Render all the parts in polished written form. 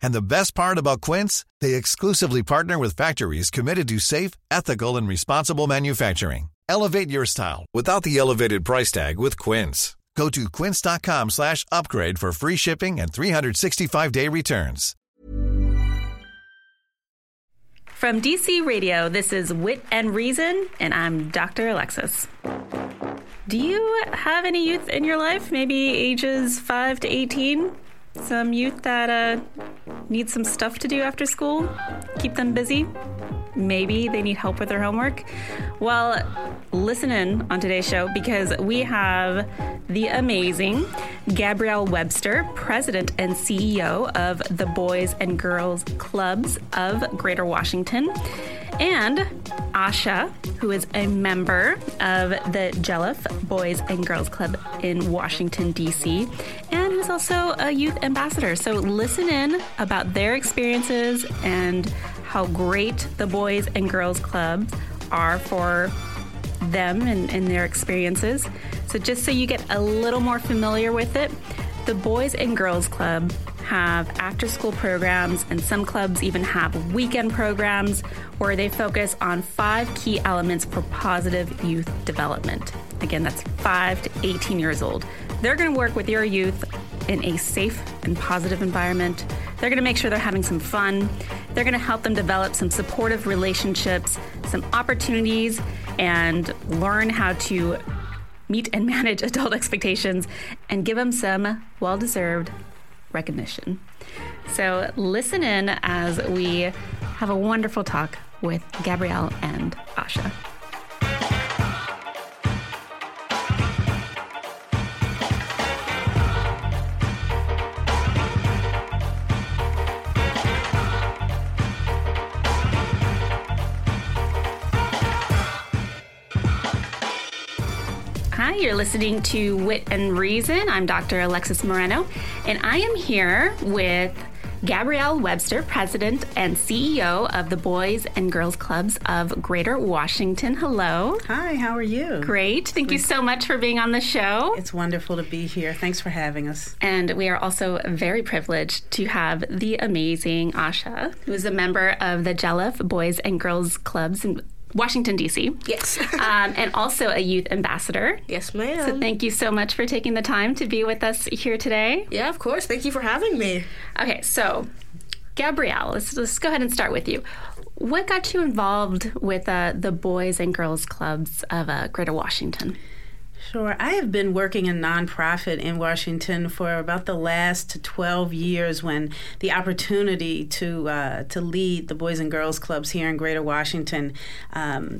And the best part about Quince, they exclusively partner with factories committed to safe, ethical, and responsible manufacturing. Elevate your style without the elevated price tag with Quince. Go to quince.com/upgrade for free shipping and 365-day returns. From DC Radio, this is Wit and Reason, and I'm Dr. Alexis. Do you have any youth in your life, maybe ages 5 to 18? Some youth that need some stuff to do after school, keep them busy. Maybe they need help with their homework. Well, listen in on today's show because we have the amazing Gabrielle Webster, president and CEO of the Boys and Girls Clubs of Greater Washington, and Asha, who is a member of the Jelliff Boys and Girls Club in Washington, D.C., and who's also a youth ambassador. So listen in about their experiences and how great the Boys and Girls Club are for them and their experiences. So just so you get a little more familiar with it, the Boys and Girls Club have after-school programs, and some clubs even have weekend programs where they focus on 5 key elements for positive youth development. Again, that's 5 to 18 years old. They're going to work with your youth in a safe and positive environment. They're going to make sure they're having some fun. They're going to help them develop some supportive relationships, some opportunities, and learn how to meet and manage adult expectations and give them some well-deserved recognition. So listen in as we have a wonderful talk with Gabrielle and Asha. You're listening to Wit and Reason. I'm Dr. Alexis Moreno, and I am here with Gabrielle Webster, president and CEO of the Boys and Girls Clubs of Greater Washington. Hello. Hi, how are you? Great. Thank you so much for being on the show. It's wonderful to be here. Thanks for having us. And we are also very privileged to have the amazing Asha, who is a member of the Jelliff Boys and Girls Clubs in Washington, D.C. Yes. And also a youth ambassador. Yes, ma'am. So thank you so much for taking the time to be with us here today. Yeah, of course. Thank you for having me. Okay, so Gabrielle, let's go ahead and start with you. What got you involved with the Boys and Girls Clubs of Greater Washington? Sure. I have been working in nonprofit in Washington for about the last 12 years when the opportunity to lead the Boys and Girls Clubs here in Greater Washington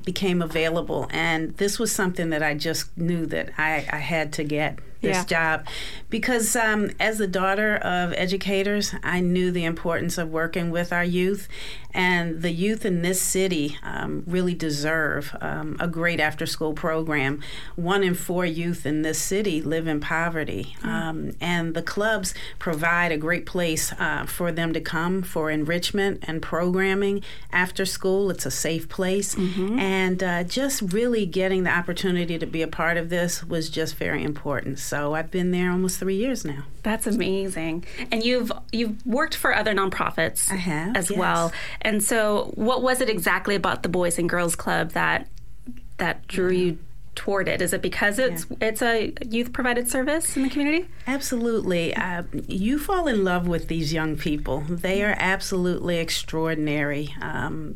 became available. And this was something that I just knew that I had to get this job. Because as the daughter of educators, I knew the importance of working with our youth. And the youth in this city really deserve a great after-school program. 1 in 4 youth in this city live in poverty. Mm-hmm. And the clubs provide a great place for them to come for enrichment and programming after school. It's a safe place. Mm-hmm. And just really getting the opportunity to be a part of this was just very important. So I've been there almost 3 years now. That's amazing. And you've worked for other nonprofits. I have, as yes. well. And so what was it exactly about the Boys and Girls Club that drew yeah. you toward it? Is it because it's a youth-provided service in the community? Absolutely. You fall in love with these young people. They are absolutely extraordinary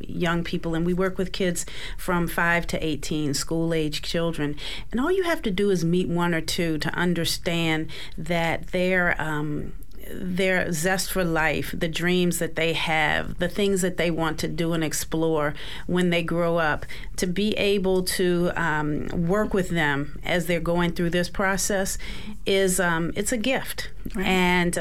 young people, and we work with kids from 5 to 18, school-age children. And all you have to do is meet one or two to understand that their zest for life, the dreams that they have, the things that they want to do and explore when they grow up, to be able to work with them as they're going through this process is it's a gift. Right. And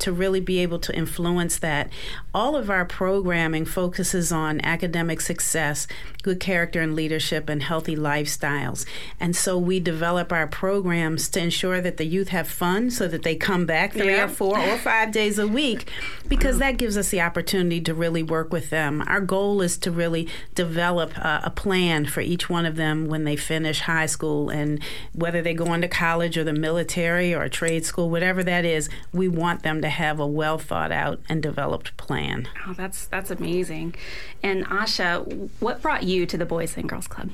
to really be able to influence that. All of our programming focuses on academic success, good character and leadership, and healthy lifestyles. And so we develop our programs to ensure that the youth have fun so that they come back 3 or 4 or 5 days a week, because wow. that gives us the opportunity to really work with them. Our goal is to really develop a plan for each one of them when they finish high school, and whether they go into college or the military or trade school, whatever that is, we want them to have a well thought out and developed plan. Oh, that's amazing. And Asha, what brought you to the Boys and Girls Club?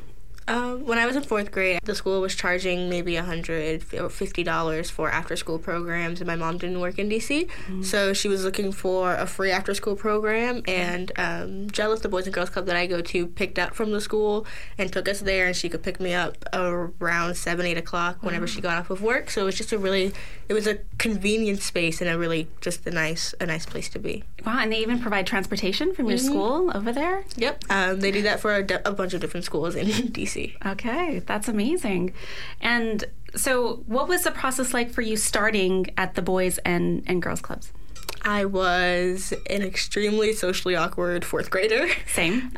When I was in 4th grade, the school was charging maybe $100 or $50 for after-school programs, and my mom didn't work in D.C., mm-hmm. so she was looking for a free after-school program, and Jelliff, the Boys and Girls Club that I go to, picked up from the school and took us there, and she could pick me up around 7, 8 o'clock whenever mm-hmm. she got off of work, so it was just a convenient space and a really just a nice place to be. Wow, and they even provide transportation from your mm-hmm. school over there? Yep, they do that for a bunch of different schools in D.C. Okay, that's amazing. And so what was the process like for you starting at the Boys and Girls Clubs? I was an extremely socially awkward 4th grader. Same.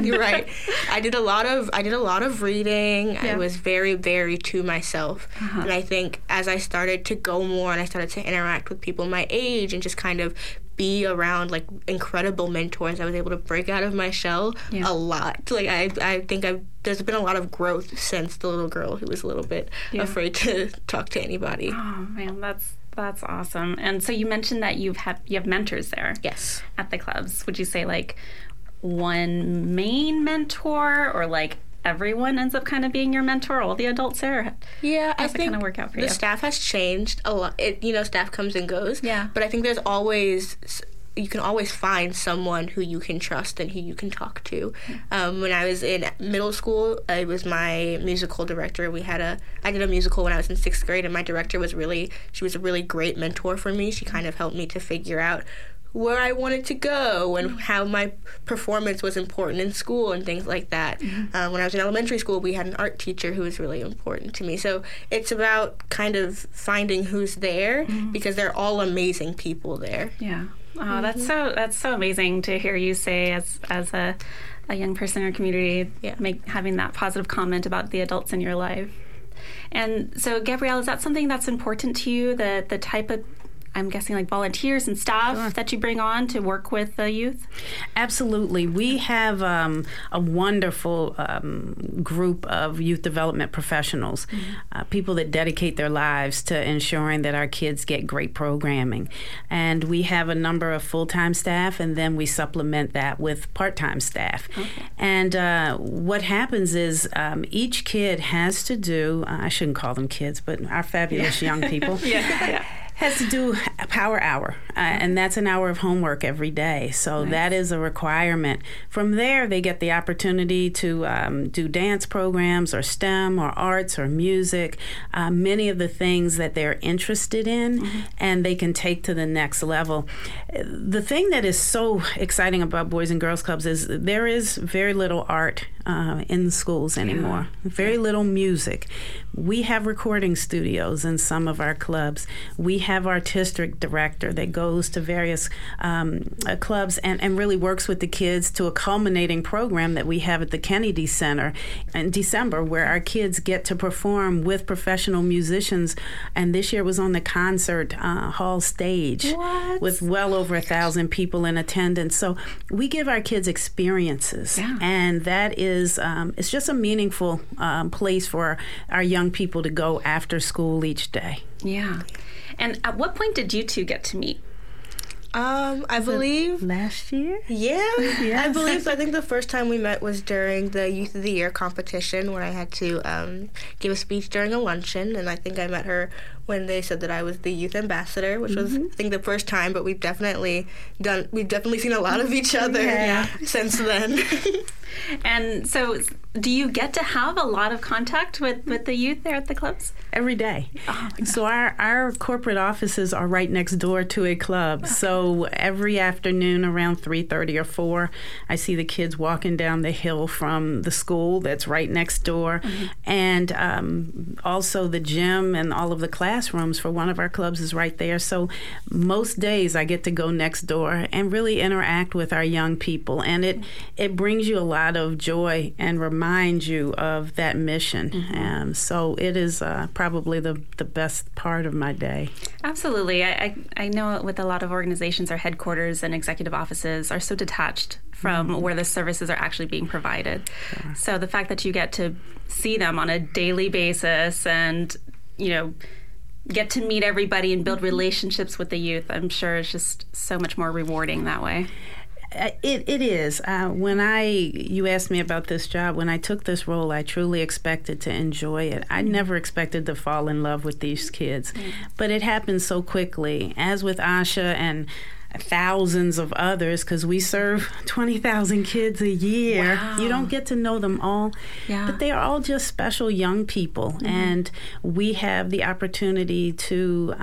You're right. I did a lot of reading. Yeah. I was very, very to myself. Uh-huh. And I think as I started to go more and I started to interact with people my age and just kind of be around like incredible mentors, I was able to break out of my shell yeah. a lot. Like I think there's been a lot of growth since the little girl who was a little bit yeah. afraid to talk to anybody. Oh man, that's awesome. And so you mentioned that you have mentors there. Yes. At the clubs, would you say like one main mentor, or like everyone ends up kind of being your mentor, all the adults there? Yeah, I think kind of work out for the you? Staff has changed a lot. Staff comes and goes. Yeah. But I think there's always, you can always find someone who you can trust and who you can talk to. When I was in middle school, it was my musical director. I did a musical when I was in 6th grade, and my director was a really great mentor for me. She kind of helped me to figure out where I wanted to go and how my performance was important in school and things like that. Mm-hmm. When I was in elementary school, we had an art teacher who was really important to me. So it's about kind of finding who's there, mm-hmm. because they're all amazing people there. Yeah. Oh, mm-hmm. that's so amazing to hear you say as a young person in our community, yeah. having that positive comment about the adults in your life. And so, Gabrielle, is that something that's important to you, the type of, I'm guessing, like volunteers and staff sure. that you bring on to work with the youth? Absolutely. We have a wonderful group of youth development professionals, mm-hmm. People that dedicate their lives to ensuring that our kids get great programming. And we have a number of full-time staff, and then we supplement that with part-time staff. Okay. And what happens is each kid has to do, I shouldn't call them kids, but our fabulous yeah. young people. yeah. yeah. has to do a power hour, and that's an hour of homework every day. So nice. That is a requirement. From there, they get the opportunity to do dance programs or STEM or arts or music, many of the things that they're interested in, mm-hmm. and they can take to the next level. The thing that is so exciting about Boys and Girls Clubs is there is very little art in schools anymore. Yeah. Very little music. We have recording studios in some of our clubs. We have our district director that goes to various clubs and really works with the kids to a culminating program that we have at the Kennedy Center in December, where our kids get to perform with professional musicians. And this year was on the concert hall stage with well over 1,000 people in attendance. So we give our kids experiences, and that is it's just a meaningful place for our young people to go after school each day. Yeah. And at what point did you two get to meet? I believe... last year? Yeah. Yes. I think the first time we met was during the Youth of the Year competition when I had to give a speech during a luncheon, and I think I met her when they said that I was the youth ambassador, which was, I think, the first time, but we've definitely seen a lot of each other since then. And so do you get to have a lot of contact with the youth there at the clubs? Every day. Oh, so our corporate offices are right next door to a club. Oh. So every afternoon around 3:30 or 4, I see the kids walking down the hill from the school that's right next door. Mm-hmm. And also the gym and all of the classrooms for one of our clubs is right there. So most days I get to go next door and really interact with our young people. And it brings you a lot of joy and reminds you of that mission. Mm-hmm. So it is probably the best part of my day. Absolutely. I know with a lot of organizations, our headquarters and executive offices are so detached from where the services are actually being provided. Sure. So the fact that you get to see them on a daily basis and, you know, get to meet everybody and build relationships with the youth, I'm sure is just so much more rewarding that way. It is. You asked me about this job, when I took this role, I truly expected to enjoy it. I never expected to fall in love with these kids, but it happened so quickly. As with Asha and thousands of others, because we serve 20,000 kids a year. Wow. You don't get to know them all, but they are all just special young people, and we have the opportunity to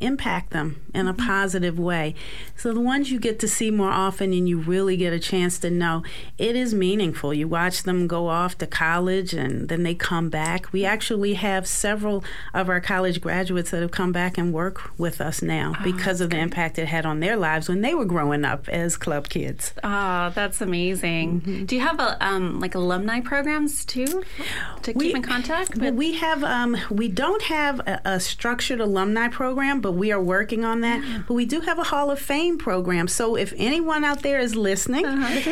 impact them in a positive way. So the ones you get to see more often and you really get a chance to know, it is meaningful. You watch them go off to college and then they come back. We actually have several of our college graduates that have come back and work with us now because of the impact it had on their lives when they were growing up as club kids. Oh, that's amazing. Mm-hmm. Do you have like alumni programs too to keep in contact with? We have we don't have a structured alumni program, but we are working on that. Yeah. But we do have a Hall of Fame program. So if anyone out there is listening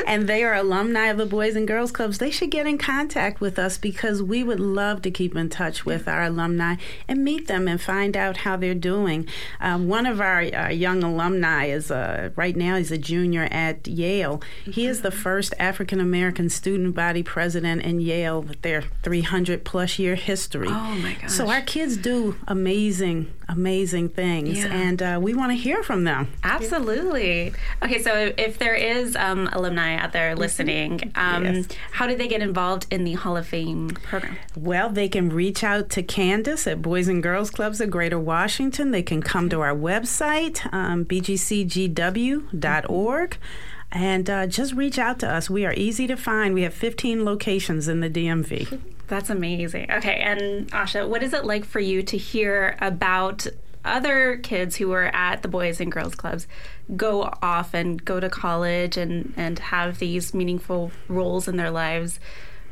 and they are alumni of the Boys and Girls Clubs, they should get in contact with us because we would love to keep in touch with our alumni and meet them and find out how they're doing. One of our young alumni is right now he's a junior at Yale. He is the first African-American student body president in Yale with their 300-plus year history. Oh, my gosh. So our kids do amazing things, and we want to hear from them. Absolutely. Okay, so if there is alumni out there listening, how do they get involved in the Hall of Fame program? Well, they can reach out to Candace at Boys and Girls Clubs of Greater Washington. They can come to our website, bgcgw.org, and just reach out to us. We are easy to find. We have 15 locations in the DMV. That's amazing. Okay, and Asha, what is it like for you to hear about other kids who were at the Boys and Girls Clubs go off and go to college and have these meaningful roles in their lives?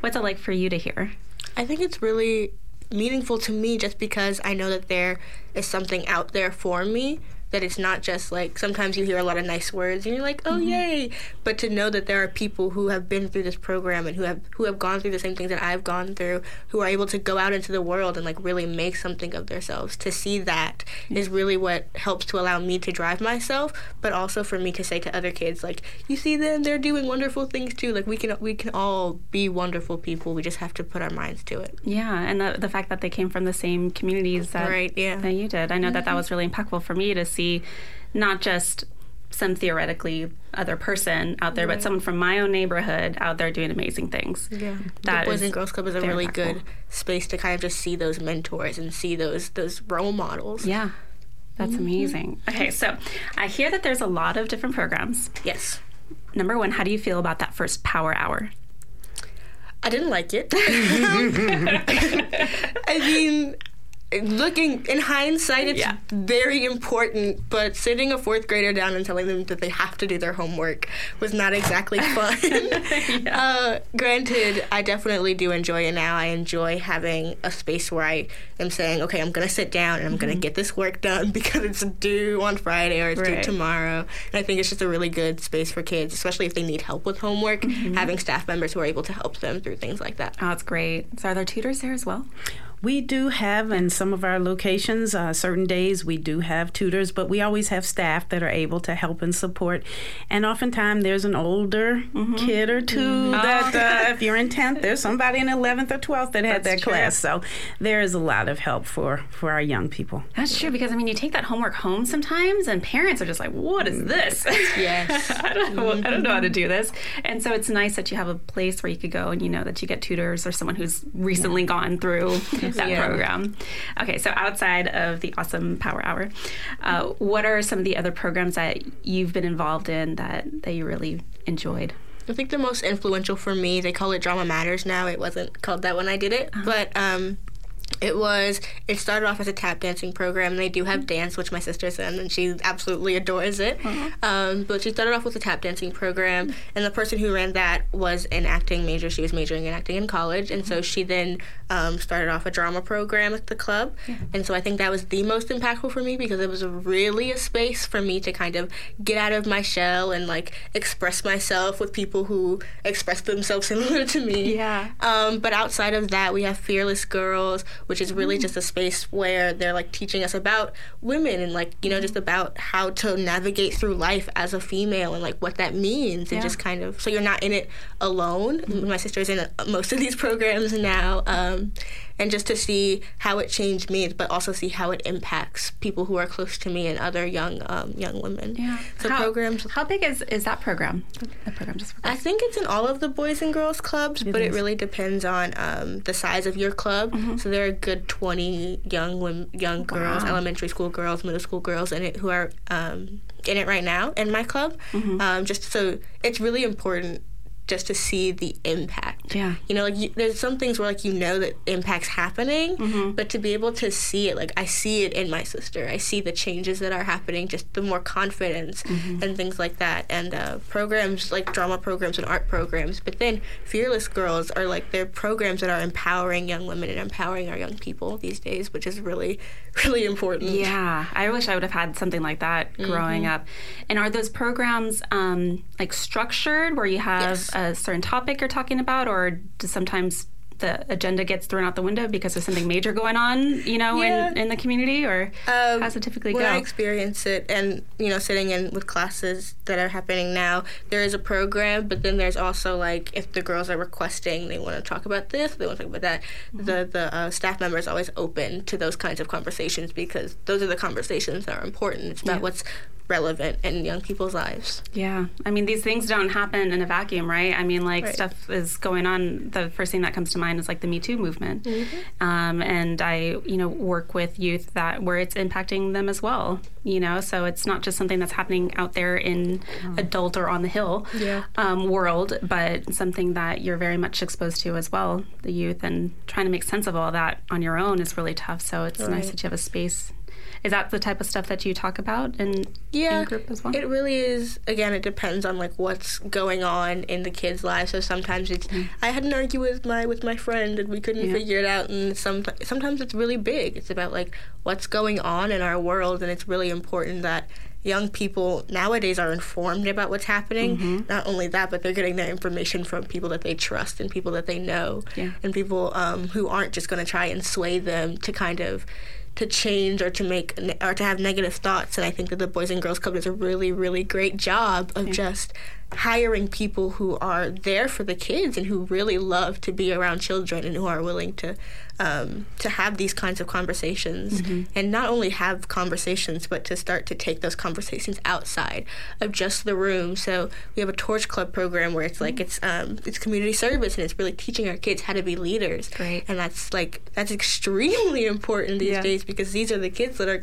What's it like for you to hear? I think it's really meaningful to me just because I know that there is something out there for me, that it's not just like, sometimes you hear a lot of nice words and you're like, oh, yay, but to know that there are people who have been through this program and who have gone through the same things that I've gone through, who are able to go out into the world and like really make something of themselves, to see that is really what helps to allow me to drive myself, but also for me to say to other kids, like, you see them, they're doing wonderful things too, like we can all be wonderful people, we just have to put our minds to it. Yeah, and the fact that they came from the same communities that you did, I know that was really impactful for me to see not just some theoretically other person out there, but someone from my own neighborhood out there doing amazing things. Yeah, the Boys and Girls Club is a really good space to kind of just see those mentors and see those role models. Yeah, that's amazing. Okay, so I hear that there's a lot of different programs. Yes. Number one, how do you feel about that first power hour? I didn't like it. I mean, looking in hindsight, it's very important, but sitting a fourth grader down and telling them that they have to do their homework was not exactly fun. Granted, I definitely do enjoy it now. I enjoy having a space where I am saying, okay, I'm going to sit down and I'm going to get this work done because it's due on Friday or it's due tomorrow. And I think it's just a really good space for kids, especially if they need help with homework, having staff members who are able to help them through things like that. Oh, that's great. So are there tutors there as well? We do have, in some of our locations, certain days we do have tutors, but we always have staff that are able to help and support. And oftentimes there's an older kid or two that if you're in 10th, there's somebody in 11th or 12th that had that class. So there is a lot of help for our young people. That's true, because, I mean, you take that homework home sometimes, and parents are just like, what is this? I don't know how to do this. And so it's nice that you have a place where you could go and you know that you get tutors or someone who's recently gone through that program. Okay, so outside of the awesome Power Hour, what are some of the other programs that you've been involved in that you really enjoyed? I think the most influential for me, they call it Drama Matters now. It wasn't called that when I did it, but it started off as a tap dancing program. They do have dance, which my sister's in, and she absolutely adores it. But she started off with a tap dancing program, and the person who ran that was an acting major. She was majoring in acting in college, and so she then started off a drama program at the club. And so I think that was the most impactful for me because it was really a space for me to kind of get out of my shell and, like, express myself with people who express themselves similar to me. But outside of that, we have Fearless Girls, which is really just a space where they're, like, teaching us about women and, like, you know, just about how to navigate through life as a female and, like, what that means. And just kind of, so you're not in it alone. My sister's in most of these programs now. And just to see how it changed me, but also see how it impacts people who are close to me and other young women. So programs. How big is that program? The program just I think it's in all of the Boys and Girls Clubs, but it really depends on the size of your club. So there are a good 20 young girls, elementary school girls, middle school girls in it who are in it right now in my club. Just so it's really important just to see the impact. You know, like, there's some things where, like, you know that impact's happening, but to be able to see it, like, I see it in my sister. I see the changes that are happening, just the more confidence and things like that. And programs, like drama programs and art programs, but then Fearless Girls are, like, they're programs that are empowering young women and empowering our young people these days, which is really, really important. Yeah, I wish I would have had something like that growing up. And are those programs, like, structured where you have... a certain topic you're talking about, or does sometimes the agenda gets thrown out the window because there's something major going on, you know, in the community, or how's it typically go? When I experience it and, you know, sitting in with classes that are happening now, there is a program, but then there's also, like, if the girls are requesting, they want to talk about this, they want to talk about that, the staff member is always open to those kinds of conversations because those are the conversations that are important. It's about what's relevant in young people's lives. Yeah. I mean, these things don't happen in a vacuum, right? I mean, like, stuff is going on. The first thing that comes to mind is, like, the Me Too movement. And I, you know, work with youth that where it's impacting them as well, you know? So it's not just something that's happening out there in adult or on the hill world, but something that you're very much exposed to as well, the youth, and trying to make sense of all that on your own is really tough. So it's nice that you have a space. Is that the type of stuff that you talk about in group as well? It really is. Again, it depends on, like, what's going on in the kids' lives. So sometimes it's, I had an argument with my friend and we couldn't figure it out. And sometimes it's really big. It's about, like, what's going on in our world. And it's really important that young people nowadays are informed about what's happening. Not only that, but they're getting their information from people that they trust and people that they know. And people who aren't just going to try and sway them to kind of... to change or to make or to have negative thoughts. And I think that the Boys and Girls Club does a really, really great job of just hiring people who are there for the kids and who really love to be around children and who are willing to have these kinds of conversations and not only have conversations but to start to take those conversations outside of just the room. So we have a Torch Club program where it's like it's community service and it's really teaching our kids how to be leaders. Great. And that's extremely important these days because these are the kids that are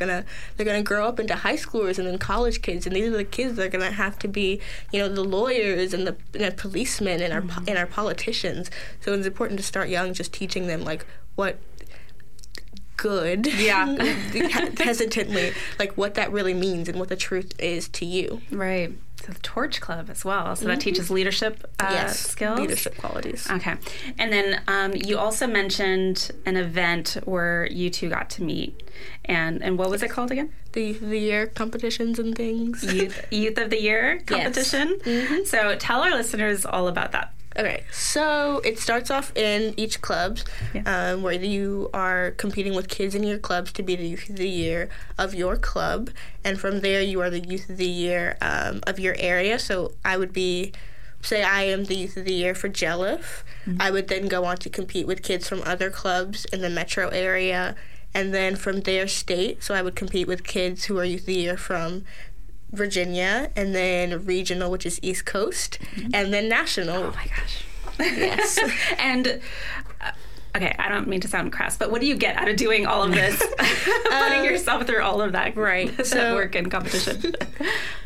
they're gonna grow up into high schoolers and then college kids, and these are the kids that are gonna have to be, you know, the lawyers and the policemen and our mm-hmm. and our politicians. So it's important to start young, just teaching them like what good, yeah, hesitantly, like what that really means and what the truth is to you. Right. So the Torch Club as well. So mm-hmm. that teaches leadership skills. Leadership qualities. Okay. And then you also mentioned an event where you two got to meet. And what was it called again? The Youth of the Year competitions and things. Youth of the Year competition. Yes. Mm-hmm. So tell our listeners all about that. Okay, so it starts off in each club, yeah. Where you are competing with kids in your clubs to be the Youth of the Year of your club, and from there you are the Youth of the Year of your area. So I would be, say I am the Youth of the Year for Jelliff. Mm-hmm. I would then go on to compete with kids from other clubs in the metro area, and then from their state, so I would compete with kids who are Youth of the Year from Virginia, and then regional, which is East Coast, mm-hmm. and then national. Oh my gosh. Yes. And, okay, I don't mean to sound crass, but what do you get out of doing all of this? Putting yourself through all of that, right? So, work and competition.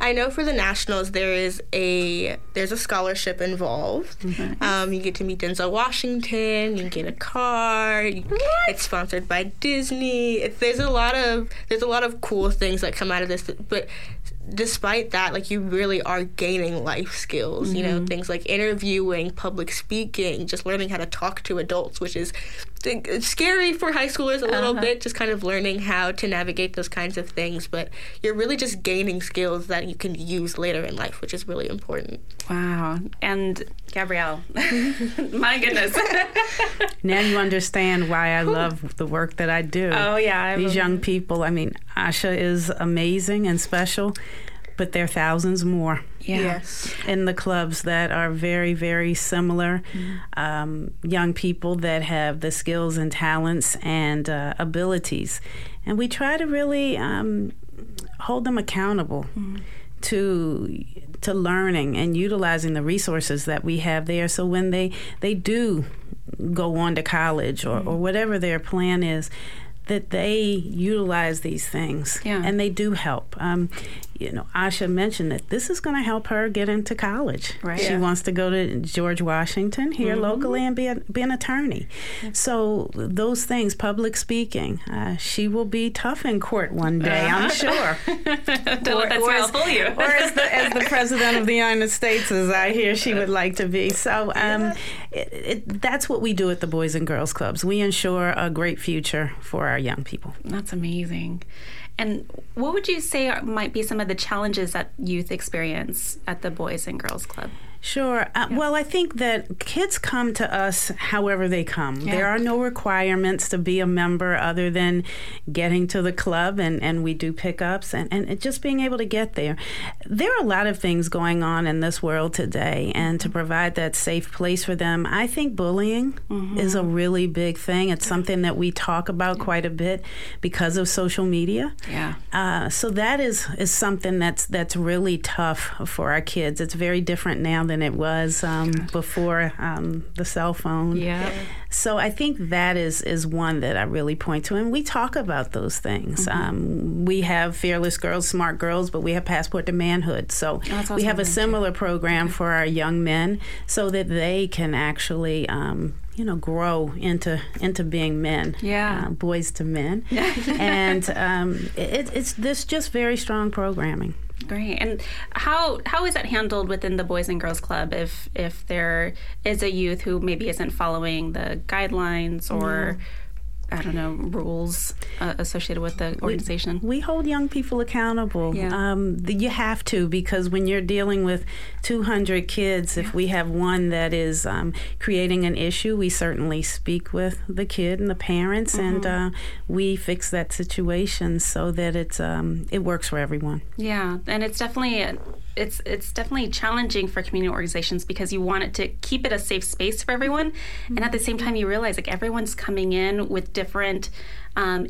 I know for the nationals, there's a scholarship involved. Mm-hmm. You get to meet Denzel Washington. You get a car. It's sponsored by Disney. There's a lot of cool things that come out of this, but despite that, like, you really are gaining life skills, you know, mm-hmm. things like interviewing, public speaking, just learning how to talk to adults, which is scary for high schoolers a little uh-huh. bit, just kind of learning how to navigate those kinds of things. But you're really just gaining skills that you can use later in life, which is really important. Wow. And Gabrielle, my goodness. Now you understand why I love the work that I do. Oh, yeah. These young people, I mean, Asha is amazing and special, but there are thousands more. Yeah. Yes. In the clubs that are very, very similar, mm-hmm. Young people that have the skills and talents and abilities. And we try to really hold them accountable mm-hmm. to learning and utilizing the resources that we have there. So when they do go on to college or, mm-hmm. or whatever their plan is, that they utilize these things, yeah. and they do help. You know, Asha mentioned that this is going to help her get into college. Right. Yeah. She wants to go to George Washington here mm-hmm. locally and be an attorney. Yeah. So those things, public speaking, she will be tough in court one day, I'm sure. Or as the President of the United States, as I hear she would like to be. So that's what we do at the Boys and Girls Clubs. We ensure a great future for our young people. That's amazing. And what would you say might be some of the challenges that youth experience at the Boys and Girls Club? Sure. Yeah. Well, I think that kids come to us however they come. Yeah. There are no requirements to be a member other than getting to the club, and we do pickups and just being able to get there. There are a lot of things going on in this world today, and to provide that safe place for them, I think bullying mm-hmm. is a really big thing. It's something that we talk about quite a bit because of social media. Yeah. So that is something that's really tough for our kids. It's very different now than it was before the cell phone. Yeah. So I think that is one that I really point to. And we talk about those things. Mm-hmm. We have Fearless Girls, Smart Girls, but we have Passport to Manhood. So we have a similar program for our young men so that they can actually grow into being men. Yeah, boys to men. And it's just very strong programming. Great. And how is that handled within the Boys and Girls Club if there is a youth who maybe isn't following the guidelines or I don't know, rules associated with the organization? We hold young people accountable. Yeah. You have to, because when you're dealing with 200 kids, yeah. if we have one that is creating an issue, we certainly speak with the kid and the parents, mm-hmm. and we fix that situation so that it works for everyone. Yeah, and it's definitely it's definitely challenging for community organizations because you want it to keep it a safe space for everyone. Mm-hmm. And at the same time, you realize like everyone's coming in with different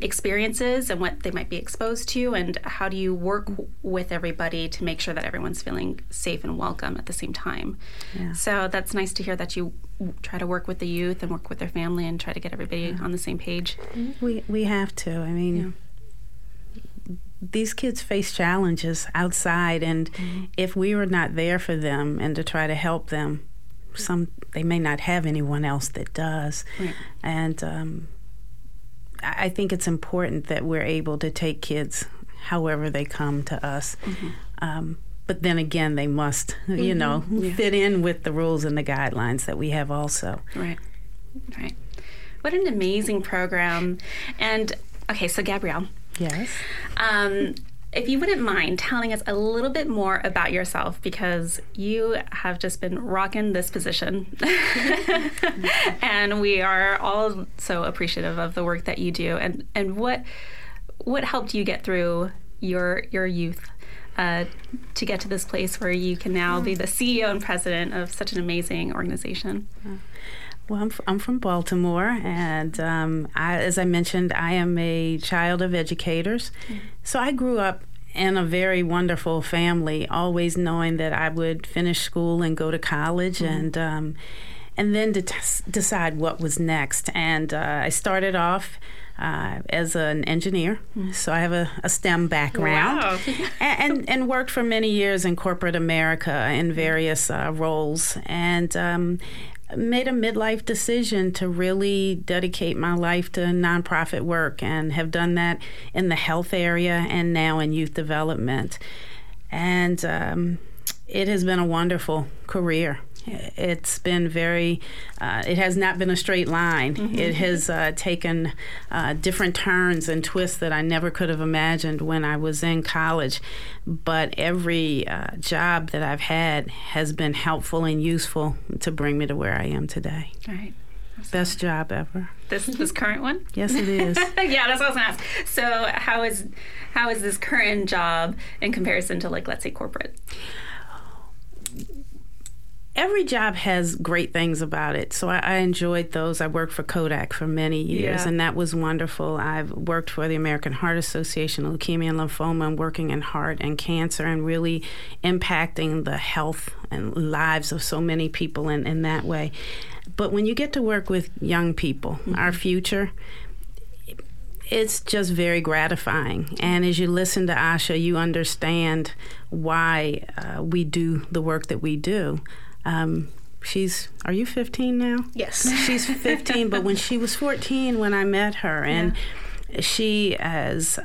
experiences and what they might be exposed to, and how do you work with everybody to make sure that everyone's feeling safe and welcome at the same time. Yeah. So that's nice to hear that you try to work with the youth and work with their family and try to get everybody on the same page. We have to. I mean, these kids face challenges outside, and if we were not there for them and to try to help them, they may not have anyone else that does. Right. And I think it's important that we're able to take kids however they come to us. Mm-hmm. But then again, they must, you know, fit in with the rules and the guidelines that we have also. Right. Right. What an amazing program. And, okay, so Gabrielle. Yes. If you wouldn't mind telling us a little bit more about yourself, because you have just been rocking this position. And we are all so appreciative of the work that you do. And what helped you get through your youth to get to this place where you can now be the CEO and president of such an amazing organization? Well, I'm from Baltimore, and as I mentioned, I am a child of educators. Mm-hmm. So I grew up in a very wonderful family, always knowing that I would finish school and go to college, and then to decide what was next. And I started off as an engineer, so I have a STEM background, and worked for many years in corporate America in various roles, and made a midlife decision to really dedicate my life to nonprofit work, and have done that in the health area and now in youth development. And it has been a wonderful career. It's been very, it has not been a straight line. Mm-hmm. It has taken different turns and twists that I never could have imagined when I was in college. But every job that I've had has been helpful and useful to bring me to where I am today. All right. Best job ever. This current one? Yes, it is. Yeah, that's what I was going to ask. So how is this current job in comparison to, like, let's say, corporate? Every job has great things about it, so I enjoyed those. I worked for Kodak for many years, and that was wonderful. I've worked for the American Heart Association, Leukemia and Lymphoma, and working in heart and cancer, and really impacting the health and lives of so many people in that way. But when you get to work with young people, our future, it's just very gratifying. And as you listen to Asha, you understand why we do the work that we do. Are you 15 now? Yes. She's 15, but when she was 14 when I met her, and she has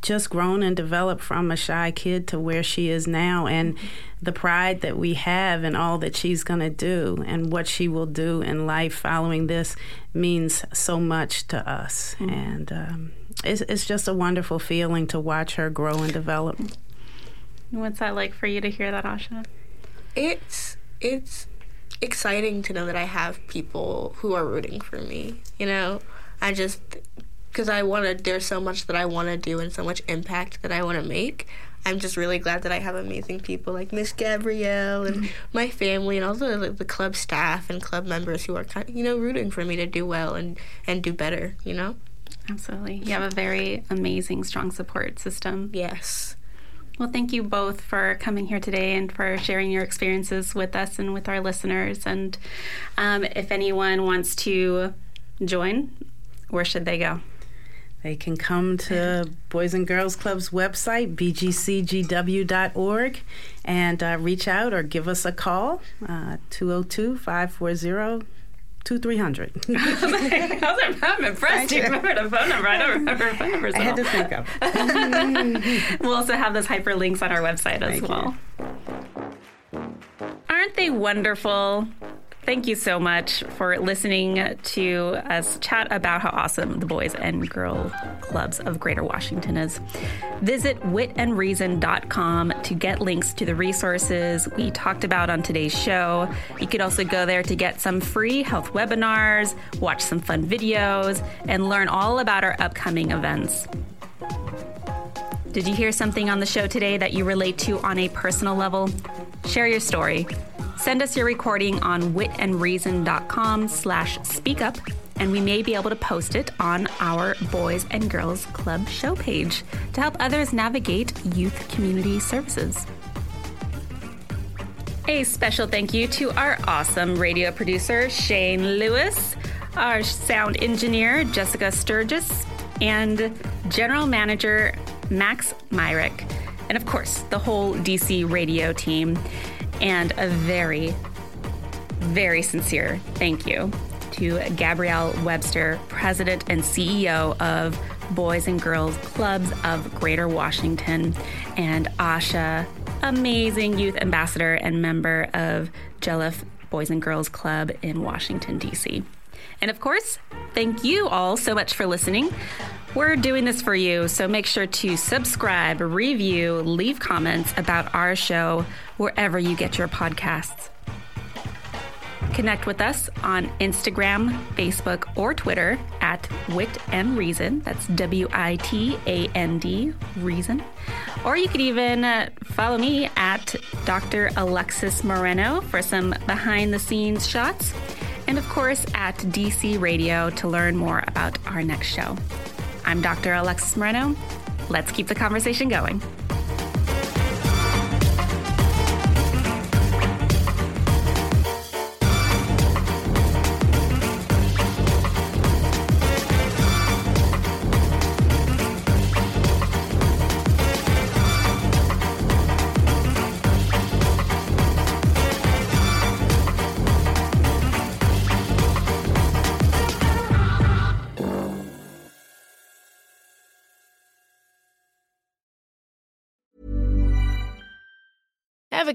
just grown and developed from a shy kid to where she is now, and the pride that we have in all that she's going to do and what she will do in life following this means so much to us. Mm-hmm. And it's just a wonderful feeling to watch her grow and develop. What's that like for you to hear that, Asha? It's exciting to know that I have people who are rooting for me, you know? Because there's so much that I want to do and so much impact that I want to make. I'm just really glad that I have amazing people like Miss Gabrielle and my family and all the club staff and club members who are kind of, you know, rooting for me to do well and do better, you know? Absolutely. You have a very amazing, strong support system. Yes. Well, thank you both for coming here today and for sharing your experiences with us and with our listeners. And if anyone wants to join, where should they go? They can come to Boys and Girls Club's website, bgcgw.org, and reach out or give us a call, 202-540-2300. I'm impressed. You remember the phone number. I don't remember the phone number. I had to think of it. We'll also have those hyperlinks on our website as well. Aren't they wonderful? Thank you so much for listening to us chat about how awesome the Boys and Girls Clubs of Greater Washington is. Visit witandreason.com to get links to the resources we talked about on today's show. You could also go there to get some free health webinars, watch some fun videos, and learn all about our upcoming events. Did you hear something on the show today that you relate to on a personal level? Share your story. Send us your recording on witandreason.com/speakup, and we may be able to post it on our Boys and Girls Club show page to help others navigate youth community services. A special thank you to our awesome radio producer, Shane Lewis, our sound engineer, Jessica Sturgis, and general manager, Max Myrick, and of course, the whole DC Radio team. And a very, very sincere thank you to Gabrielle Webster, President and CEO of Boys and Girls Clubs of Greater Washington, and Asha, amazing youth ambassador and member of Jelliff Boys and Girls Club in Washington, D.C. And of course, thank you all so much for listening. We're doing this for you, so make sure to subscribe, review, leave comments about our show wherever you get your podcasts. Connect with us on Instagram, Facebook, or Twitter at Wit and Reason. That's WITAND, Reason. Or you could even follow me at Dr. Alexis Moreno for some behind-the-scenes shots. And, of course, at DC Radio to learn more about our next show. I'm Dr. Alexis Moreno. Let's keep the conversation going. Ever